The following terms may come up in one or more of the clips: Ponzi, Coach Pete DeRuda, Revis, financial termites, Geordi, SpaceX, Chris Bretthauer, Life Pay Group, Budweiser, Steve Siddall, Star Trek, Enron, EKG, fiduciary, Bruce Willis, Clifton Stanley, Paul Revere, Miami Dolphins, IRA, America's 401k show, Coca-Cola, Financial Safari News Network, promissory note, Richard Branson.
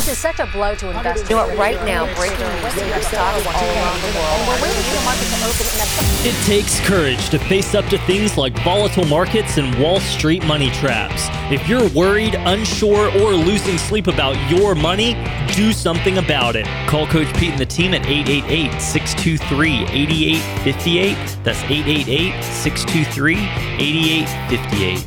This is such a blow to investors. You know what, right now, breaking news, we have stocks all around the world. We're waiting for the market to open in a It takes courage to face up to things like volatile markets and Wall Street money traps. If you're worried, unsure, or losing sleep about your money, do something about it. Call Coach Pete and the team at 888-623-8858. That's 888-623-8858.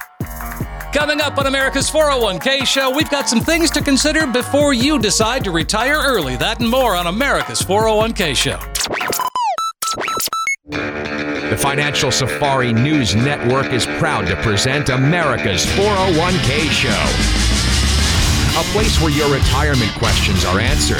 Coming up on America's 401k show, we've got some things to consider before you decide to retire early. That and more on America's 401k show. The Financial Safari News Network is proud to present America's 401k show. A place where your retirement questions are answered,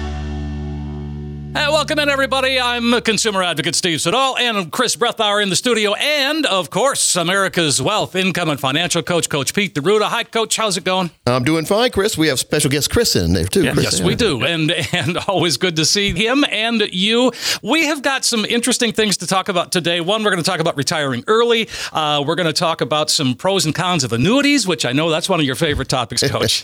Hey, welcome in, everybody. I'm consumer advocate Steve Siddall, and Chris Bretthauer in the studio, and, of course, America's wealth, income, and financial coach, Coach Pete DeRuda. Hi, Coach. How's it going? I'm doing fine, Chris. We have special guest Chris in there, too. Yeah, Chris, yes, we do, and always good to see him and you. We have got some interesting things to talk about today. One, we're going to talk about retiring early. We're going to talk about some pros and cons of annuities, which I know that's one of your favorite topics, Coach.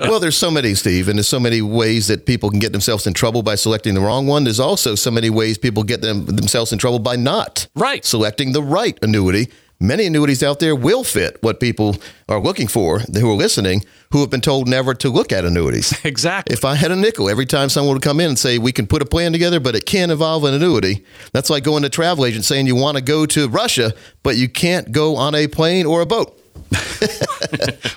Well, there's so many, Steve, and there's so many ways that people can get themselves in trouble by selecting the wrong one. There's also so many ways people get themselves in trouble by not selecting the right annuity. Many annuities out there will fit what people are looking for, who are listening, who have been told never to look at annuities. Exactly. If I had a nickel every time someone would come in and say, we can put a plan together, but it can involve an annuity. That's like going to a travel agent saying you want to go to Russia, but you can't go on a plane or a boat. How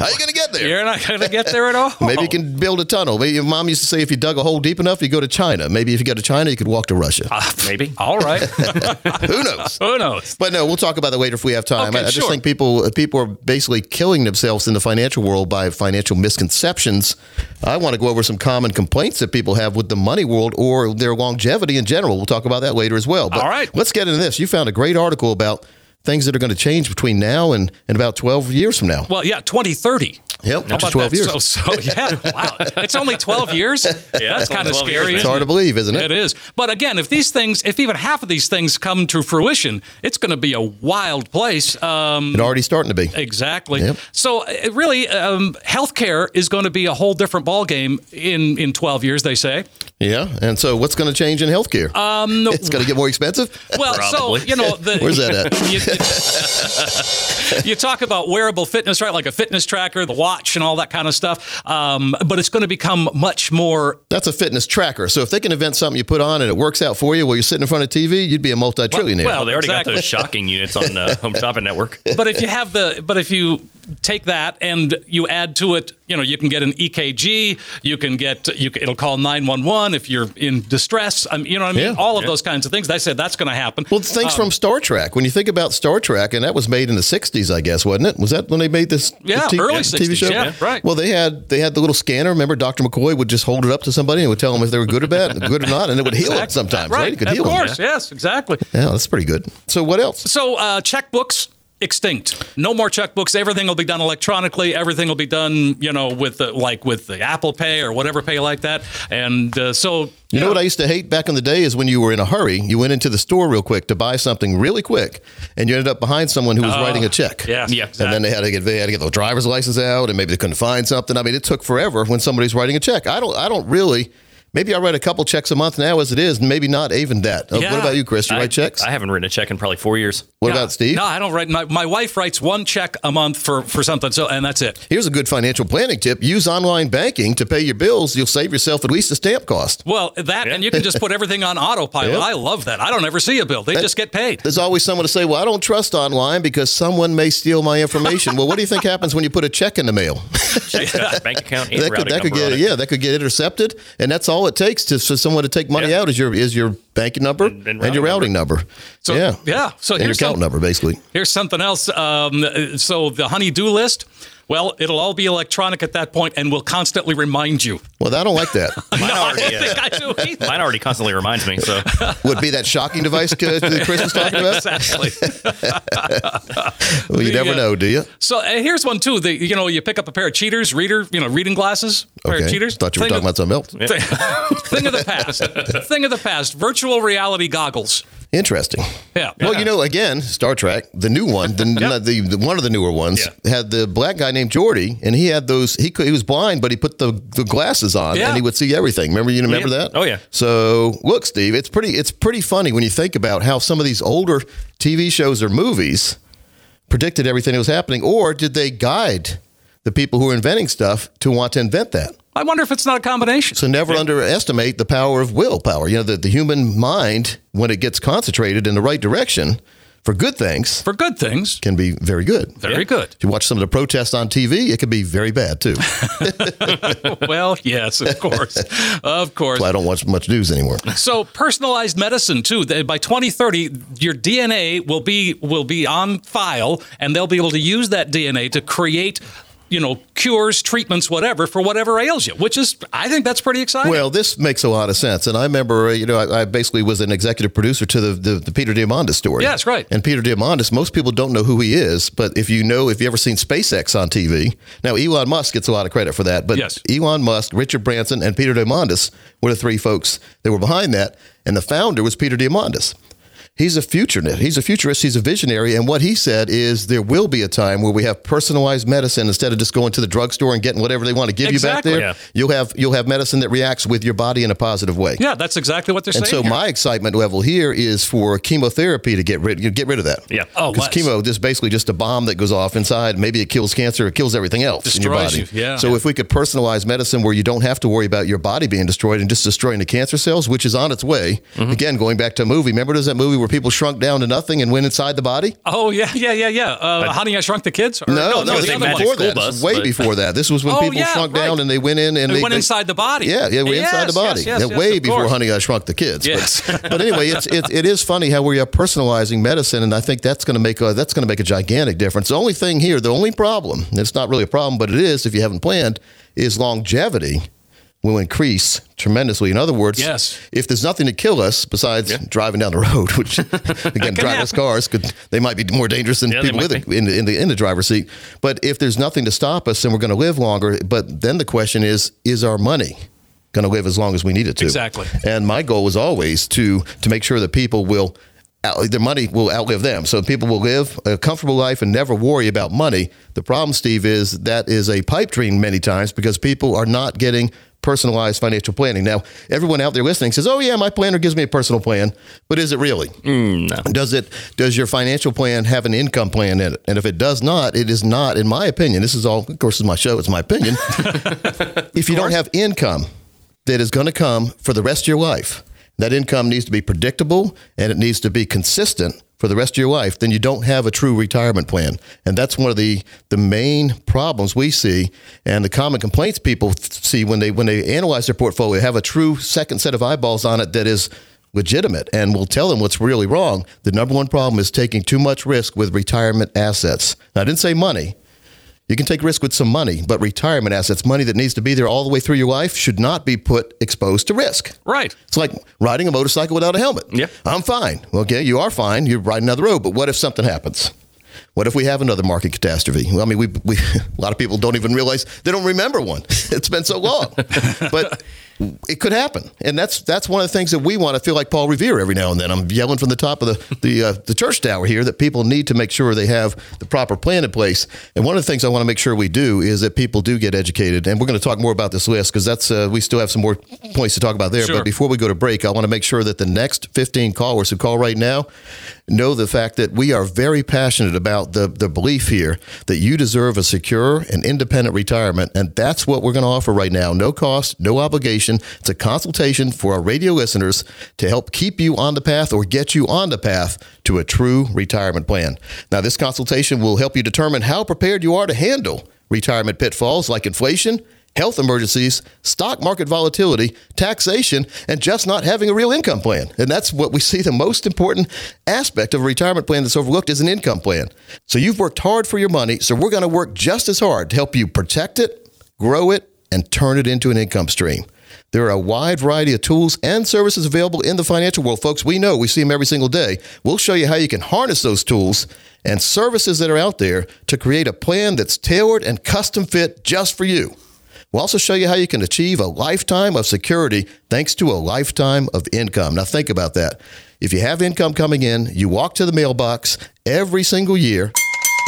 are you going to get there? You're not going to get there at all. Maybe you can build a tunnel. Maybe your mom used to say if you dug a hole deep enough, you go to China. Maybe if you go to China, you could walk to Russia. Maybe. All right. Who knows? Who knows? But no, we'll talk about that later if we have time. Okay, I just think people are basically killing themselves in the financial world by financial misconceptions. I want to go over some common complaints that people have with the money world or their longevity in general. We'll talk about that later as well. But all right. Let's get into this. You found a great article about things that are going to change between now and about 12 years from now. Well, yeah, 2030. Yep, which is 12 years. So, yeah, wow. It's only 12 years? Yeah, that's kind of scary. It's hard to believe, isn't it? It is. But again, if even half of these things come to fruition, it's going to be a wild place. It's already starting to be. Exactly. Yep. So, really, healthcare is going to be a whole different ballgame in 12 years, they say. Yeah, and so what's going to change in healthcare? It's going to get more expensive? Well, probably. So, where's that at? You talk about wearable fitness, right? Like a fitness tracker, the watch and all that kind of stuff. But it's going to become much more... That's a fitness tracker. So if they can invent something you put on and it works out for you while you're sitting in front of TV, you'd be a multi-trillionaire. Well, they already got those shocking units on the Home Shopping Network. But if you take that and you add to it, you can get an EKG, it'll call 911 if you're in distress. You know what I mean? Yeah. All of those kinds of things. They said that's going to happen. Well, things from Star Trek. When you think about Star Trek, and that was made in the 60s, I guess, wasn't it? Was that when they made this early 60s, TV show? Yeah, right. Well, they had the little scanner. Remember, Dr. McCoy would just hold it up to somebody and would tell them if they were good or bad, good or not, and it would heal it sometimes, right? It could heal them. Of course, yes, exactly. Yeah, that's pretty good. So what else? So checkbooks. Extinct. No more checkbooks. Everything will be done electronically. Everything will be done, with the Apple Pay or whatever pay like that. And You know what I used to hate back in the day is when you were in a hurry, you went into the store real quick to buy something really quick, and you ended up behind someone who was writing a check. Yeah, exactly. And then they had to get their driver's license out, and maybe they couldn't find something. I mean, it took forever when somebody's writing a check. I don't really. Maybe I write a couple checks a month now as it is, and maybe not even that. Yeah. What about you, Chris? You write checks? I haven't written a check in probably 4 years. What about Steve? No, I don't write. My wife writes one check a month for something, so and that's it. Here's a good financial planning tip. Use online banking to pay your bills. You'll save yourself at least a stamp cost. Well, and you can just put everything on autopilot. Yep. I love that. I don't ever see a bill. They just get paid. There's always someone to say, well, I don't trust online because someone may steal my information. Well, what do you think happens when you put a check in the mail? Bank account and that could get intercepted, and that's all it takes for someone to take money out is your banking number and your routing number. So, so here's your account number, basically. Here's something else. So the honey-do list, well, it'll all be electronic at that point and will constantly remind you. Well, I don't like that. I don't think I do either. Mine already constantly reminds me. So would be that shocking device that Chris was talking about? Exactly. Well, you never know, do you? So here's one, too. You pick up a pair of cheaters, reading glasses, pair of cheaters. Thought you were talking about something else. Thing of the past. Virtual reality goggles. Interesting. Yeah. Well, again, Star Trek, the new one, the one of the newer ones, had the black guy named Geordi, and he had those. He was blind, but he put the glasses on, and he would see everything. Remember that? Oh yeah. So look, Steve, it's pretty funny when you think about how some of these older TV shows or movies predicted everything that was happening, or did they guide the people who are inventing stuff to want to invent that? I wonder if it's not a combination. So never underestimate the power of willpower. The human mind, when it gets concentrated in the right direction for good things. For good things. Can be very good. Very good. If you watch some of the protests on TV, it can be very bad, too. Well, yes, of course. Of course. That's why I don't watch much news anymore. So personalized medicine, too. By 2030, your DNA will be on file, and they'll be able to use that DNA to create cures, treatments, whatever, for whatever ails you, which is, I think that's pretty exciting. Well, this makes a lot of sense. And I remember, I basically was an executive producer to the Peter Diamandis story. Yeah, that's right. And Peter Diamandis, most people don't know who he is, but if you ever seen SpaceX on TV, now Elon Musk gets a lot of credit for that, but Elon Musk, Richard Branson, and Peter Diamandis were the three folks that were behind that. And the founder was Peter Diamandis. He's a futurist. He's a visionary. And what he said is there will be a time where we have personalized medicine instead of just going to the drugstore and getting whatever they want to give you back there. Yeah. You'll have medicine that reacts with your body in a positive way. Yeah, that's exactly what they're saying. And so my excitement level here is for chemotherapy to get rid of that. Yeah. Oh, because chemo is basically just a bomb that goes off inside. Maybe it kills cancer. It kills everything else in your body. You. Yeah. So if we could personalize medicine where you don't have to worry about your body being destroyed and just destroying the cancer cells, which is on its way. Mm-hmm. Again, going back to a movie. Remember, there's that movie where people shrunk down to nothing and went inside the body? Oh, yeah. Honey, I Shrunk the Kids? Or, no, the other one. That. Bus, way before that. This was when people shrunk down and they went in. And they went inside the body. Inside the body. Yes, way before Honey, I Shrunk the Kids. Yes. But anyway, it is funny how we are personalizing medicine, and I think that's going to make a gigantic difference. The only thing here, the only problem, and it's not really a problem, but it is, if you haven't planned, is longevity will increase tremendously. In other words, if there's nothing to kill us besides driving down the road, which again, driverless cars they might be more dangerous than people in the driver's seat. But if there's nothing to stop us, then we're going to live longer. But then the question is our money going to live as long as we need it to? Exactly. And my goal is always to make sure that people their money will outlive them. So people will live a comfortable life and never worry about money. The problem, Steve, is that is a pipe dream many times because people are not getting personalized financial planning. Now, everyone out there listening says, oh yeah, my planner gives me a personal plan, but is it really? No. Does your financial plan have an income plan in it? And if it does not, it is not, in my opinion, this is all, of course, it's my show, it's my opinion. If you don't have income that is going to come for the rest of your life, that income needs to be predictable and it needs to be consistent for the rest of your life, then you don't have a true retirement plan. And that's one of the main problems we see and the common complaints people see when they analyze their portfolio, have a true second set of eyeballs on it that is legitimate and will tell them what's really wrong. The number one problem is taking too much risk with retirement assets. Now, I didn't say money. You can take risk with some money, but retirement assets, money that needs to be there all the way through your life, should not be exposed to risk. Right. It's like riding a motorcycle without a helmet. Yeah. I'm fine. Okay, you are fine. You're riding down the road, but what if something happens? What if we have another market catastrophe? Well, I mean, a lot of people don't even realize they don't remember one. It's been so long. But It could happen. And that's one of the things that we want to feel like Paul Revere every now and then. I'm yelling from the top of the church tower here that people need to make sure they have the proper plan in place. And one of the things I want to make sure we do is that people do get educated. And we're going to talk more about this list because that's we still have some more points to talk about there. Sure. But before we go to break, I want to make sure that the next 15 callers who call right now know the fact that we are very passionate about the belief here that you deserve a secure and independent retirement. And that's what we're going to offer right now. No cost, no obligation. It's a consultation for our radio listeners to help keep you on the path or get you on the path to a true retirement plan. Now, this consultation will help you determine how prepared you are to handle retirement pitfalls like inflation, health emergencies, stock market volatility, taxation, and just not having a real income plan. And that's what we see the most important aspect of a retirement plan that's overlooked is an income plan. So you've worked hard for your money, so we're going to work just as hard to help you protect it, grow it, and turn it into an income stream. There are a wide variety of tools and services available in the financial world. Folks, we know, we see them every single day. We'll show you how you can harness those tools and services that are out there to create a plan that's tailored and custom fit just for you. We'll also show you how you can achieve a lifetime of security thanks to a lifetime of income. Now think about that. If you have income coming in, you walk to the mailbox every single year.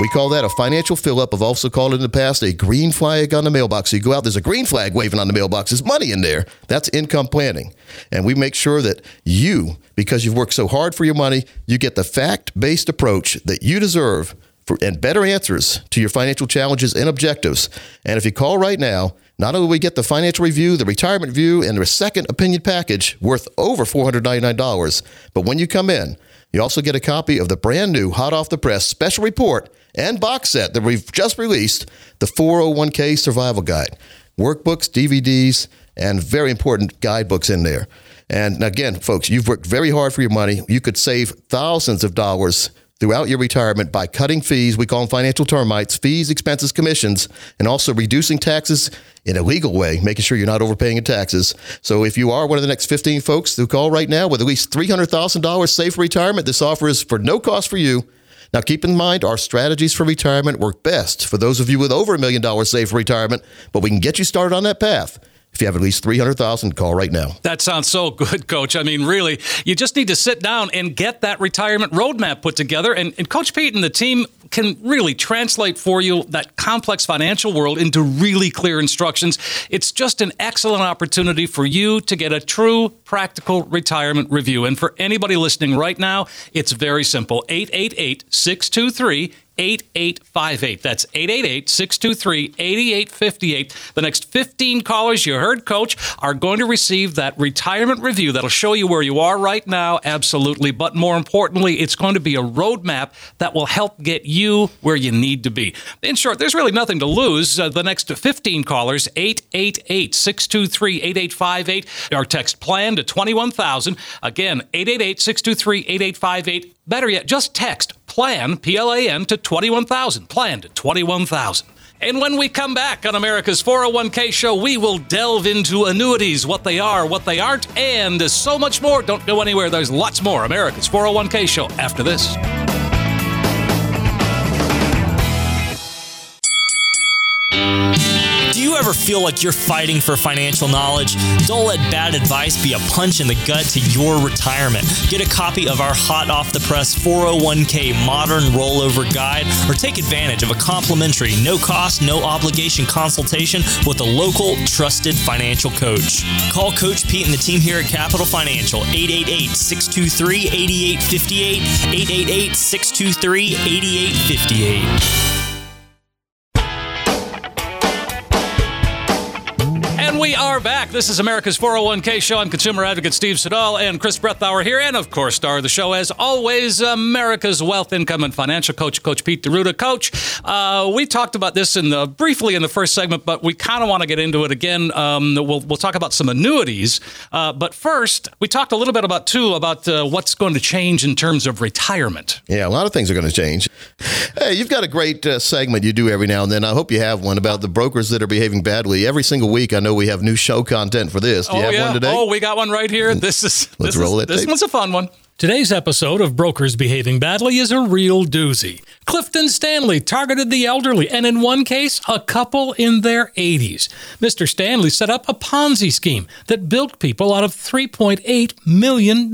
We call that a financial fill-up. I've also called it in the past a green flag on the mailbox. So you go out, there's a green flag waving on the mailbox. There's money in there. That's income planning. And we make sure that you, because you've worked so hard for your money, you get the fact-based approach that you deserve for, and better answers to your financial challenges and objectives. And if you call right now, not only do we get the financial review, the retirement view, and the second opinion package worth over $499, but when you come in, you also get a copy of the brand new, hot off the press special report and box set that we've just released, the 401k Survival Guide. Workbooks, DVDs, and very important guidebooks in there. And again, folks, you've worked very hard for your money. You could save thousands of dollars throughout your retirement by cutting fees. We call them financial termites, fees, expenses, commissions, and also reducing taxes in a legal way, making sure you're not overpaying in taxes. So if you are one of the next 15 folks who call right now with at least $300,000 saved for retirement, this offer is for no cost for you. Now, keep in mind, our strategies for retirement work best for those of you with over $1 million saved for retirement, but we can get you started on that path. If you have at least $300,000, call right now. That sounds so good, Coach. I mean, really, you just need to sit down and get that retirement roadmap put together. And Coach Pete and the team can really translate for you that complex financial world into really clear instructions. It's just an excellent opportunity for you to get a true, practical retirement review. And for anybody listening right now, it's very simple. 888-623-8858. 8858. That's 888-623-8858. The next 15 callers you heard, Coach, are going to receive that retirement review that'll show you where you are right now, absolutely. But more importantly, it's going to be a roadmap that will help get you where you need to be. In short, there's really nothing to lose. The next 15 callers, 888-623-8858. Our text plan to 21,000. Again, 888-623-8858. Better yet, just text PLAN, P-L-A-N, to 21,000. PLAN to 21,000. And when we come back on America's 401k show, we will delve into annuities, what they are, what they aren't, and so much more. Don't go anywhere. There's lots more. America's 401k show after this. Do you ever feel like you're fighting for financial knowledge? Don't let bad advice be a punch in the gut to your retirement. Get a copy of our hot off the press 401k Modern Rollover Guide, or take advantage of a complimentary, no cost, no obligation consultation with a local trusted financial coach. Call Coach Pete and the team here at Capital Financial, 888-623-8858, 888-623-8858. We are back. This is America's 401k show. I'm consumer advocate Steve Siddall and Chris Bretthauer here. And of course, star of the show, as always, America's wealth, income, and financial coach, Coach Pete DeRuda. Coach, we talked about this briefly in the first segment, but we kind of want to get into it again. We'll talk about some annuities. But first, we talked a little bit about what's going to change in terms of retirement. Yeah, a lot of things are going to change. Hey, you've got a great segment you do every now and then. I hope you have one about the brokers that are behaving badly. Every single week, I know we have new show content for this. Do you have one today? Oh, we got one right here. Let's roll that tape. This one's a fun one. Today's episode of Brokers Behaving Badly is a real doozy. Clifton Stanley targeted the elderly, and in one case, a couple in their 80s. Mr. Stanley set up a Ponzi scheme that bilked people out of $3.8 million.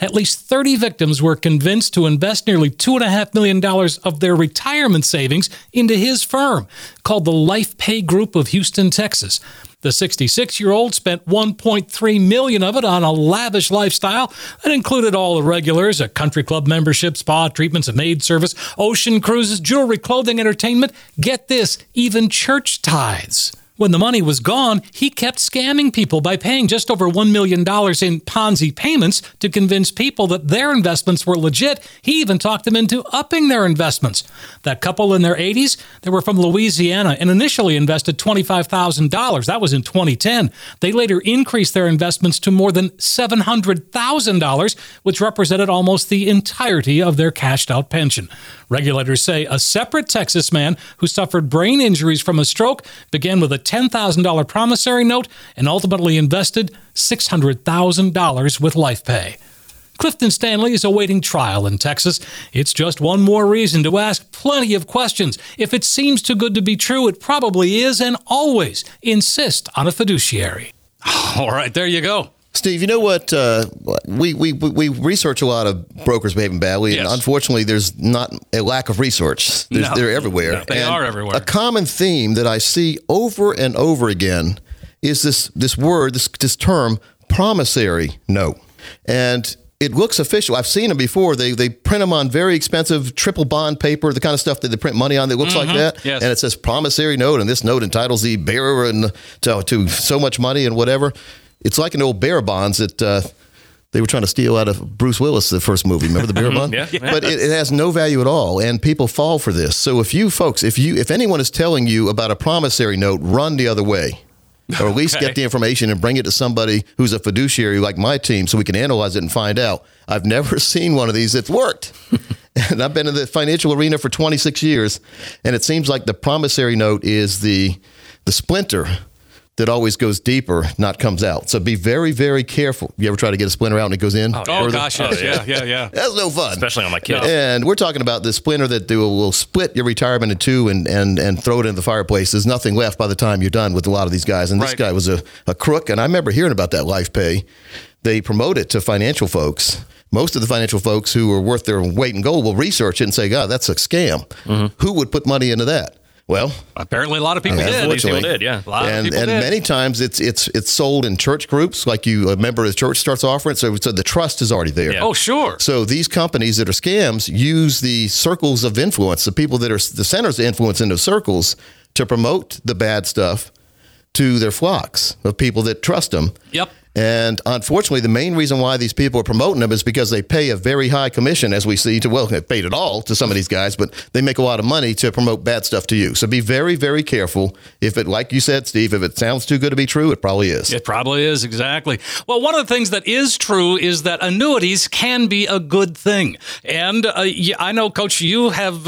At least 30 victims were convinced to invest nearly $2.5 million of their retirement savings into his firm, called the Life Pay Group of Houston, Texas. The 66-year-old spent $1.3 million of it on a lavish lifestyle that included all the regulars, a country club membership, spa treatments, a maid service, ocean cruises, jewelry, clothing, entertainment. Get this, even church tithes. When the money was gone, he kept scamming people by paying just over $1 million in Ponzi payments to convince people that their investments were legit. He even talked them into upping their investments. That couple in their 80s, they were from Louisiana and initially invested $25,000. That was in 2010. They later increased their investments to more than $700,000, which represented almost the entirety of their cashed-out pension. Regulators say a separate Texas man who suffered brain injuries from a stroke began with a $10,000 promissory note and ultimately invested $600,000 with LifePay. Clifton Stanley is awaiting trial in Texas. It's just one more reason to ask plenty of questions. If it seems too good to be true, it probably is, and always insist on a fiduciary. All right, there you go. Steve, you know what? We research a lot of brokers behaving badly, and unfortunately, there's not a lack of research. They're everywhere. No, they are everywhere. A common theme that I see over and over again is this term, promissory note. And it looks official. I've seen them before. They print them on very expensive triple bond paper, the kind of stuff that they print money on that looks like that. Yes. And it says promissory note, and this note entitles the bearer to so much money and whatever. It's like an old bearer bonds that they were trying to steal out of Bruce Willis, the first movie. Remember the bearer bond? Yeah. But it has no value at all, and people fall for this. So if you folks, if anyone is telling you about a promissory note, run the other way. Or at least get the information and bring it to somebody who's a fiduciary like my team so we can analyze it and find out. I've never seen one of these that's worked. And I've been in the financial arena for 26 years, and it seems like the promissory note is the splinter that always goes deeper, not comes out. So be very, very careful. You ever try to get a splinter out and it goes in? Oh gosh, yeah. That's no fun. Especially on my kids. And we're talking about the splinter that will split your retirement in two and throw it in the fireplace. There's nothing left by the time you're done with a lot of these guys. And this guy was a crook. And I remember hearing about that Life Pay. They promote it to financial folks. Most of the financial folks who are worth their weight in gold will research it and say, God, that's a scam. Mm-hmm. Who would put money into that? Well, apparently a lot of people did. These people did, yeah. A lot of people did. Many times it's sold in church groups, like a member of the church starts offering it, so the trust is already there. Yeah. Oh, sure. So these companies that are scams use the circles of influence, the people that are the centers of influence in those circles, to promote the bad stuff to their flocks of people that trust them. Yep. And unfortunately, the main reason why these people are promoting them is because they pay a very high commission, as we see, they paid it all to some of these guys, but they make a lot of money to promote bad stuff to you. So be very, very careful. If it, like you said, Steve, if it sounds too good to be true, it probably is. It probably is, exactly. Well, one of the things that is true is that annuities can be a good thing. And I know, Coach, you have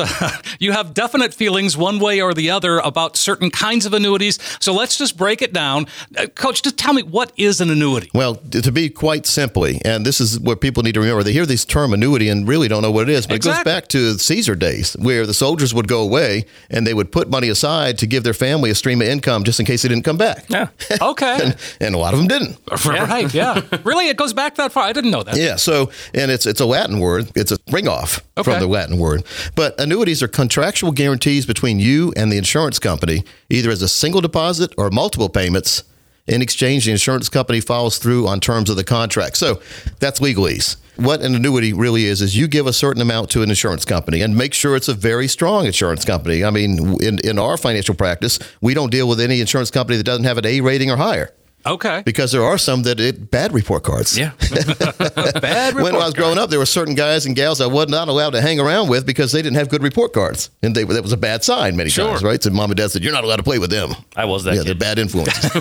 you have definite feelings one way or the other about certain kinds of annuities. So let's just break it down. Coach, just tell me, what is an annuity? Well, to be quite simply, and this is what people need to remember, they hear this term annuity and really don't know what it is, but It goes back to Caesar days where the soldiers would go away and they would put money aside to give their family a stream of income just in case they didn't come back. Yeah. Okay. and a lot of them didn't. Yeah, right. Yeah. Really? It goes back that far? I didn't know that. Yeah. So, and it's a Latin word. It's a ring-off from the Latin word. But annuities are contractual guarantees between you and the insurance company, either as a single deposit or multiple payments. In exchange, the insurance company follows through on terms of the contract. So that's legalese. What an annuity really is you give a certain amount to an insurance company and make sure it's a very strong insurance company. I mean, in our financial practice, we don't deal with any insurance company that doesn't have an A rating or higher. Okay. Because there are some that bad report cards. Yeah. When I was growing up, there were certain guys and gals I was not allowed to hang around with because they didn't have good report cards. And that was a bad sign many times, right? So mom and dad said, you're not allowed to play with them. I was that kid. They're bad influences.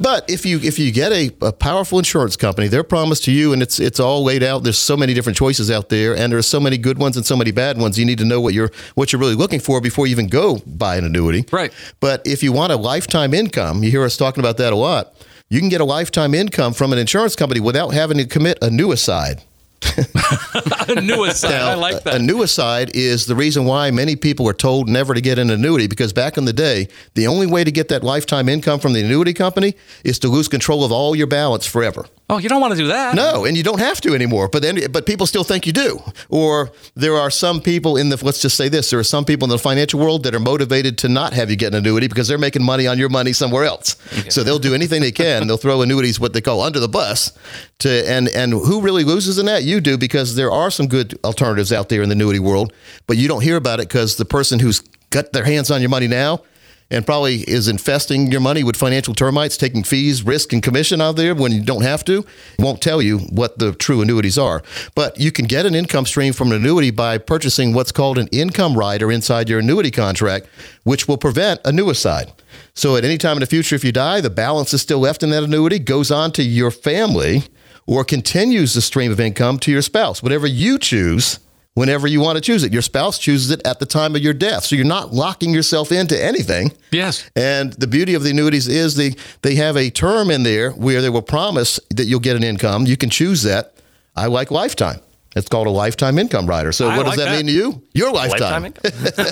But if you get a powerful insurance company, they're promised to you, and it's all laid out. There's so many different choices out there, and there are so many good ones and so many bad ones. You need to know what you're really looking for before you even go buy an annuity. Right. But if you want a lifetime income, you hear us talking about that a lot. You can get a lifetime income from an insurance company without having to commit a new aside. A new aside. Now, I like that. A new aside is the reason why many people were told never to get an annuity, because back in the day, the only way to get that lifetime income from the annuity company is to lose control of all your balance forever. Oh, you don't want to do that. No, and you don't have to anymore. But people still think you do. Or there are some people there are some people in the financial world that are motivated to not have you get an annuity because they're making money on your money somewhere else. Okay. So they'll do anything they can. They'll throw annuities, what they call, under the bus. And who really loses in that? You do, because there are some good alternatives out there in the annuity world, but you don't hear about it because the person who's got their hands on your money now and probably is infesting your money with financial termites, taking fees, risk, and commission out there when you don't have to, won't tell you what the true annuities are. But you can get an income stream from an annuity by purchasing what's called an income rider inside your annuity contract, which will prevent a new aside. So at any time in the future, if you die, the balance is still left in that annuity, goes on to your family, or continues the stream of income to your spouse, whatever you choose. Whenever you want to choose it, your spouse chooses it at the time of your death. So you're not locking yourself into anything. Yes. And the beauty of the annuities is they have a term in there where they will promise that you'll get an income. You can choose that. I like lifetime. It's called a lifetime income rider. So what does that mean to you? Your lifetime.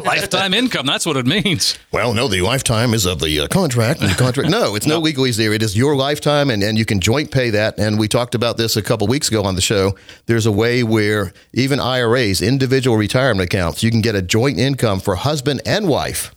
Lifetime income. That's what it means. Well, no, the lifetime is of the contract. No, it's no legalese there. It is your lifetime, and you can joint pay that. And we talked about this a couple weeks ago on the show. There's a way where even IRAs, individual retirement accounts, you can get a joint income for husband and wife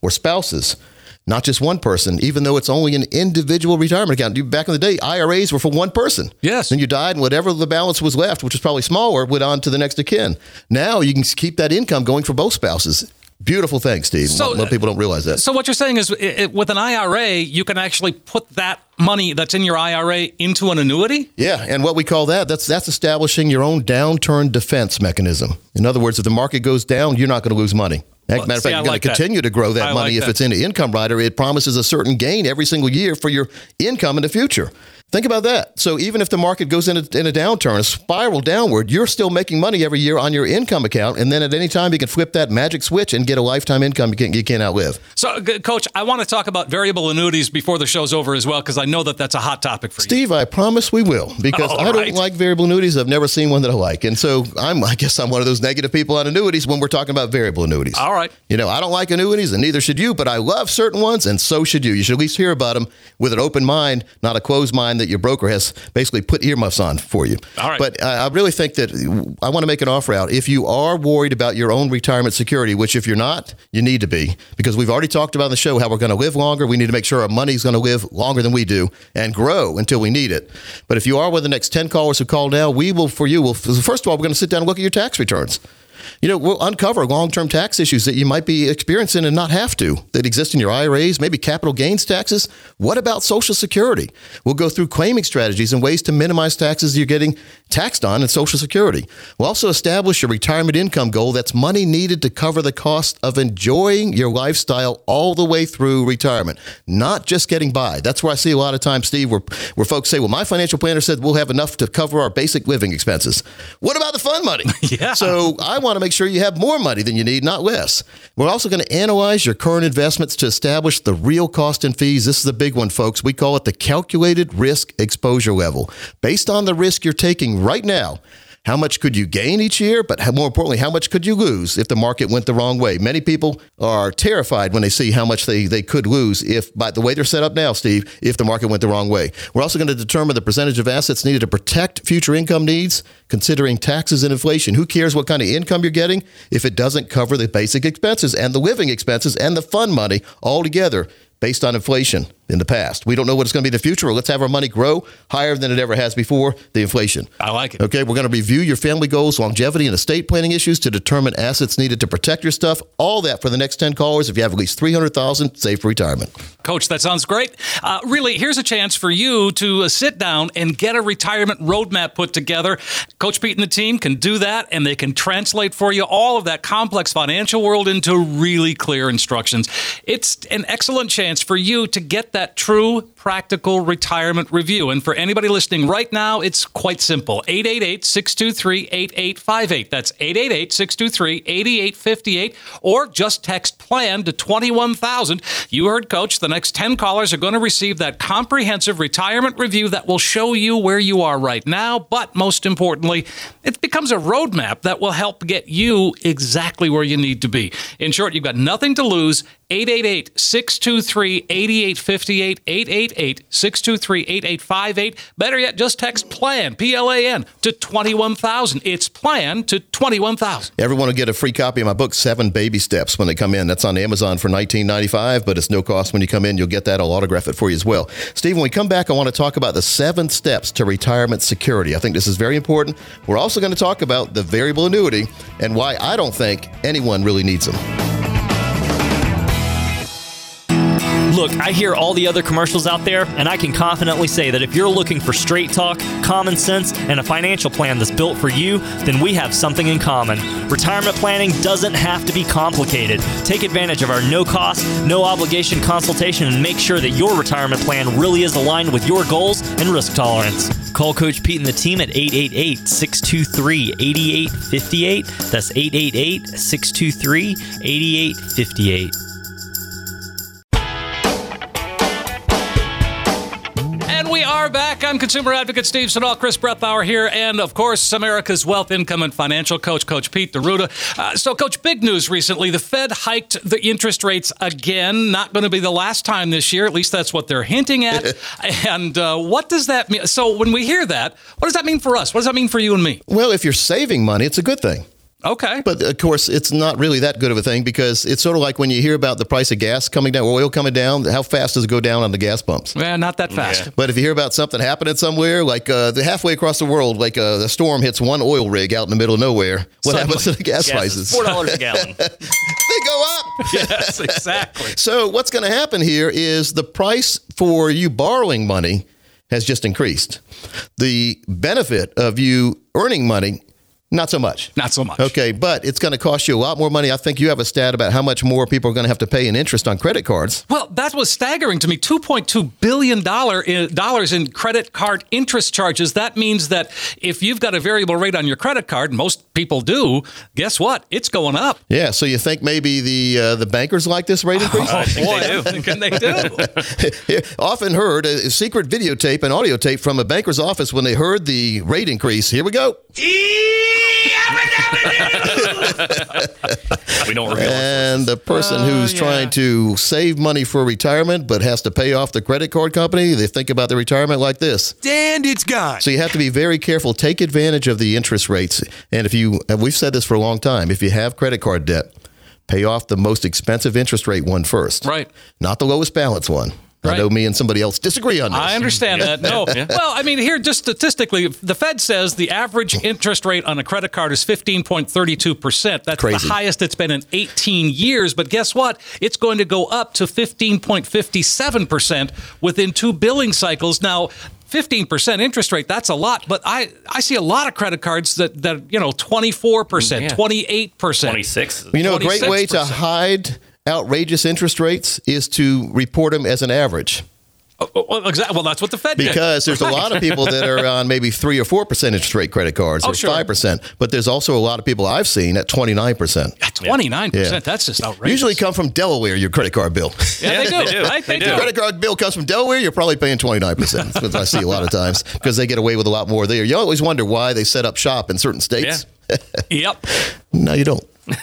or spouses. Not just one person, even though it's only an individual retirement account. Back in the day, IRAs were for one person. Yes. And you died, and whatever the balance was left, which was probably smaller, went on to the next of kin. Now you can keep that income going for both spouses. Beautiful thing, Steve. So, a lot of people don't realize that. So what you're saying is with an IRA, you can actually put that money that's in your IRA into an annuity? Yeah, and what we call that's establishing your own downturn defense mechanism. In other words, if the market goes down, you're not going to lose money. Matter of fact, you're going to continue to grow that money if it's in an income rider. It promises a certain gain every single year for your income in the future. Think about that. So even if the market goes in a downturn, a spiral downward, you're still making money every year on your income account. And then at any time, you can flip that magic switch and get a lifetime income you can't outlive. So, Coach, I want to talk about variable annuities before the show's over as well, because I know that's a hot topic for you. Steve, I promise we will, because I don't like variable annuities. I've never seen one that I like. And so I guess I'm one of those negative people on annuities when we're talking about variable annuities. All right. You know, I don't like annuities, and neither should you, but I love certain ones, and so should you. You should at least hear about them with an open mind, not a closed mind that your broker has basically put earmuffs on for you. All right. But I really think that I want to make an offer out. If you are worried about your own retirement security, which if you're not, you need to be, because we've already talked about on the show how we're going to live longer. We need to make sure our money is going to live longer than we do and grow until we need it. But if you are one of the next 10 callers who call now, first of all, we're going to sit down and look at your tax returns. You know, we'll uncover long-term tax issues that you might be experiencing and not have to, that exist in your IRAs, maybe capital gains taxes. What about Social Security? We'll go through claiming strategies and ways to minimize taxes you're getting taxed on in Social Security. We'll also establish your retirement income goal. That's money needed to cover the cost of enjoying your lifestyle all the way through retirement, not just getting by. That's where I see a lot of times, Steve, where folks say, well, my financial planner said we'll have enough to cover our basic living expenses. What about the fun money? Yeah. So I want to make sure you have more money than you need, not less. We're also going to analyze your current investments to establish the real cost and fees. This is a big one, folks. We call it the calculated risk exposure level. Based on the risk you're taking right now, how much could you gain each year? But more importantly, how much could you lose if the market went the wrong way? Many people are terrified when they see how much they could lose if, by the way they're set up now, Steve, if the market went the wrong way. We're also going to determine the percentage of assets needed to protect future income needs, considering taxes and inflation. Who cares what kind of income you're getting if it doesn't cover the basic expenses and the living expenses and the fun money all together? Based on inflation in the past. We don't know what it's going to be in the future. Or let's have our money grow higher than it ever has before the inflation. I like it. Okay, we're going to review your family goals, longevity, and estate planning issues to determine assets needed to protect your stuff. All that for the next 10 callers. If you have at least $300,000, save for retirement. Coach, that sounds great. Really, here's a chance for you to sit down and get a retirement roadmap put together. Coach Pete and the team can do that, and they can translate for you all of that complex financial world into really clear instructions. It's an excellent chance for you to get that that true, practical retirement review. And for anybody listening right now, it's quite simple. 888-623-8858. That's 888-623-8858. Or just text PLAN to 21,000. You heard Coach. The next 10 callers are going to receive that comprehensive retirement review that will show you where you are right now. But most importantly, it becomes a roadmap that will help get you exactly where you need to be. In short, you've got nothing to lose. 888-623-8858, 888-623-8858. Better yet, just text PLAN, P-L-A-N, to 21,000. It's PLAN to 21,000. Everyone will get a free copy of my book, 7 Baby Steps, when they come in. That's on Amazon for $19.95, but it's no cost when you come in. You'll get that. I'll autograph it for you as well. Steve, when we come back, I want to talk about the 7 steps to retirement security. I think this is very important. We're also going to talk about the variable annuity and why I don't think anyone really needs them. Look, I hear all the other commercials out there, and I can confidently say that if you're looking for straight talk, common sense, and a financial plan that's built for you, then we have something in common. Retirement planning doesn't have to be complicated. Take advantage of our no-cost, no-obligation consultation and make sure that your retirement plan really is aligned with your goals and risk tolerance. Call Coach Pete and the team at 888-623-8858. That's 888-623-8858. Back. I'm consumer advocate Steve Siddall, Chris Bretthauer here, and of course, America's wealth, income, and financial coach, Coach Pete DeRuda. So, Coach, big news recently. The Fed hiked the interest rates again. Not going to be the last time this year. At least that's what they're hinting at. And what does that mean? So when we hear that, what does that mean for us? What does that mean for you and me? Well, if you're saving money, it's a good thing. Okay. But of course, it's not really that good of a thing because it's sort of like when you hear about the price of gas coming down, oil coming down, how fast does it go down on the gas pumps? Yeah, not that fast. Yeah. But if you hear about something happening somewhere, like halfway across the world, like the storm hits one oil rig out in the middle of nowhere, what happens to the gas prices? $4 a gallon. They go up. Yes, exactly. So what's going to happen here is the price for you borrowing money has just increased. The benefit of you earning money, not so much. Not so much. Okay, but it's going to cost you a lot more money. I think you have a stat about how much more people are going to have to pay in interest on credit cards. Well, that was staggering to me. $2.2 billion in credit card interest charges. That means that if you've got a variable rate on your credit card, most people do, guess what? It's going up. Yeah, so you think maybe the bankers like this rate increase? Oh, I think they do. Can they do? Often heard a secret videotape and audio tape from a banker's office when they heard the rate increase. Here we go. We don't reveal and the person who's trying to save money for retirement but has to pay off the credit card company, they think about their retirement like this. And it's gone. So you have to be very careful. Take advantage of the interest rates. And we've said this for a long time, if you have credit card debt, pay off the most expensive interest rate one first. Right. Not the lowest balance one. Right. I know me and somebody else disagree on this. I understand that. No. Yeah. Well, I mean, here, just statistically, the Fed says the average interest rate on a credit card is 15.32%. That's crazy. The highest it's been in 18 years. But guess what? It's going to go up to 15.57% within 2 billing cycles. Now, 15% interest rate, that's a lot, but I see a lot of credit cards that 24%, 28%. 26. A great way to hide outrageous interest rates is to report them as an average. Well, exactly. Well, that's what the Fed did. Because there's a lot of people that are on maybe 3 or 4% interest rate credit cards or 5%. But there's also a lot of people I've seen at 29%. 29%? Yeah. That's just outrageous. Usually come from Delaware, your credit card bill. Yeah, they do. Right? They do. Your credit card bill comes from Delaware, you're probably paying 29%. That's what I see a lot of times because they get away with a lot more there. You always wonder why they set up shop in certain states. Yeah. Yep. No, you don't. But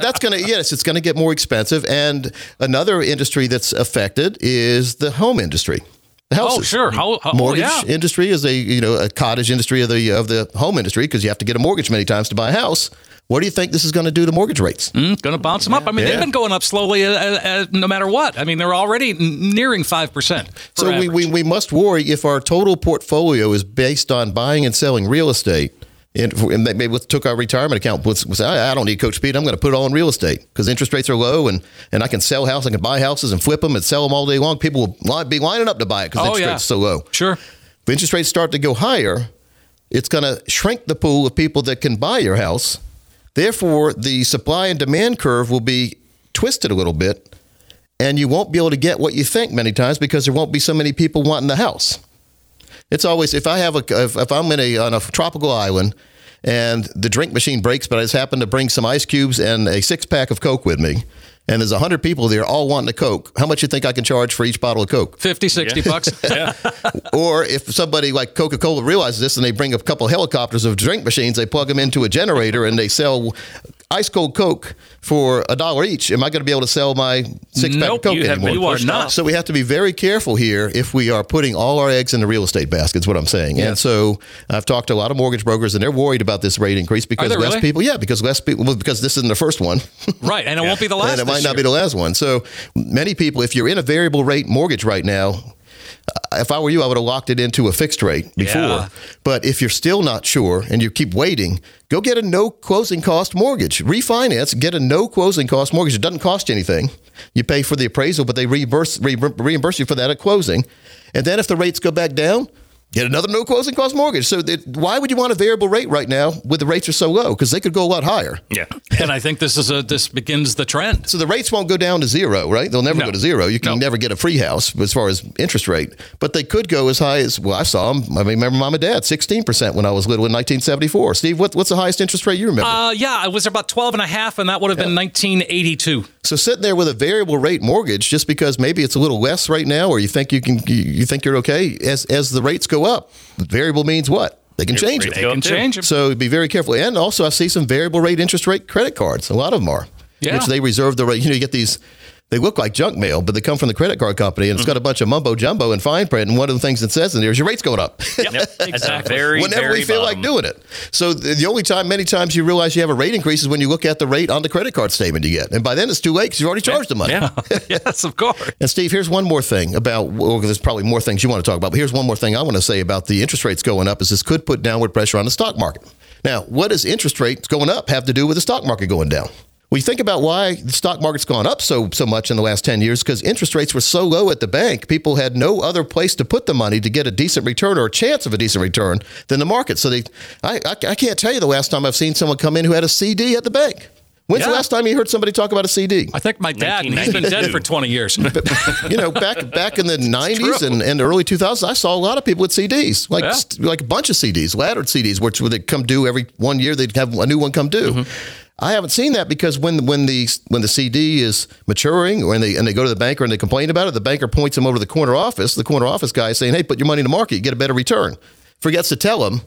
that's going to, it's going to get more expensive. And another industry that's affected is the home industry. The houses. Oh, sure. Mortgage industry is a cottage industry of the home industry because you have to get a mortgage many times to buy a house. What do you think this is going to do to mortgage rates? It's going to bounce them up. I mean, they've been going up slowly no matter what. I mean, they're already nearing 5%. So we must worry if our total portfolio is based on buying and selling real estate. And maybe we took our retirement account. I don't need Coach Pete. I'm going to put it all in real estate because interest rates are low and I can sell houses. I can buy houses and flip them and sell them all day long. People will be lining up to buy it because interest rates are so low. Sure. If interest rates start to go higher, it's going to shrink the pool of people that can buy your house. Therefore, the supply and demand curve will be twisted a little bit. and you won't be able to get what you think many times because there won't be so many people wanting the house. It's always, if I'm on a tropical island and the drink machine breaks, but I just happen to bring some ice cubes and a 6-pack of Coke with me, and there's 100 people there all wanting a Coke, how much you think I can charge for each bottle of Coke? 50, 60 bucks. Yeah. Or if somebody like Coca-Cola realizes this and they bring a couple of helicopters of drink machines, they plug them into a generator and they sell ice cold Coke for $1 each. Am I going to be able to sell my 6-pack of Coke anymore? You are not. So we have to be very careful here if we are putting all our eggs in the real estate basket, is what I'm saying. Yeah. And so I've talked to a lot of mortgage brokers, and they're worried about this rate increase because less really? People, yeah, because less people, well, because this isn't the first one. Right, and it won't be the last and it might not be the last one. So many people, if you're in a variable rate mortgage right now, if I were you, I would have locked it into a fixed rate before. Yeah. But if you're still not sure and you keep waiting, go get a no closing cost mortgage. Refinance, get a no closing cost mortgage. It doesn't cost you anything. You pay for the appraisal, but they reimburse you for that at closing. And then if the rates go back down, get another no closing cost mortgage. So why would you want a variable rate right now when the rates are so low? Because they could go a lot higher. Yeah. And I think this begins the trend. So the rates won't go down to zero, right? They'll never go to zero. You can never get a free house as far as interest rate. But they could go as high as, well, I saw them. I remember mom and dad, 16% when I was little in 1974. Steve, what's the highest interest rate you remember? Yeah, it was about 12.5, and that would have been 1982. So sitting there with a variable rate mortgage, just because maybe it's a little less right now, or you think you're okay, as the rates go up, variable means what? They can change it. They can change it. So be very careful. And also, I see some variable rate interest rate credit cards. A lot of them are, which they reserve the rate. You get these. They look like junk mail, but they come from the credit card company, and it's got a bunch of mumbo jumbo and fine print. And one of the things that says in there is your rate's going up. Yep, exactly. Whenever we feel like doing it. So the only time, many times you realize you have a rate increase is when you look at the rate on the credit card statement you get. And by then it's too late because you've already charged the money. Yeah. Yes, of course. And Steve, here's one more thing about, well, there's probably more things you want to talk about, but here's one more thing I want to say about the interest rates going up is this could put downward pressure on the stock market. Now, what does interest rates going up have to do with the stock market going down? We think about why the stock market's gone up so much in the last 10 years because interest rates were so low at the bank. People had no other place to put the money to get a decent return or a chance of a decent return than the market. So I can't tell you the last time I've seen someone come in who had a CD at the bank. When's the last time you heard somebody talk about a CD? I think my dad, and he's been dead for 20 years. Back in the 90s and the early 2000s, I saw a lot of people with CDs, like a bunch of CDs, laddered CDs, which would come due every 1 year. They'd have a new one come due. Mm-hmm. I haven't seen that because when the CD is maturing or and they go to the banker and they complain about it, the banker points them over to the corner office. The corner office guy is saying, hey, put your money in the market, you get a better return. Forgets to tell them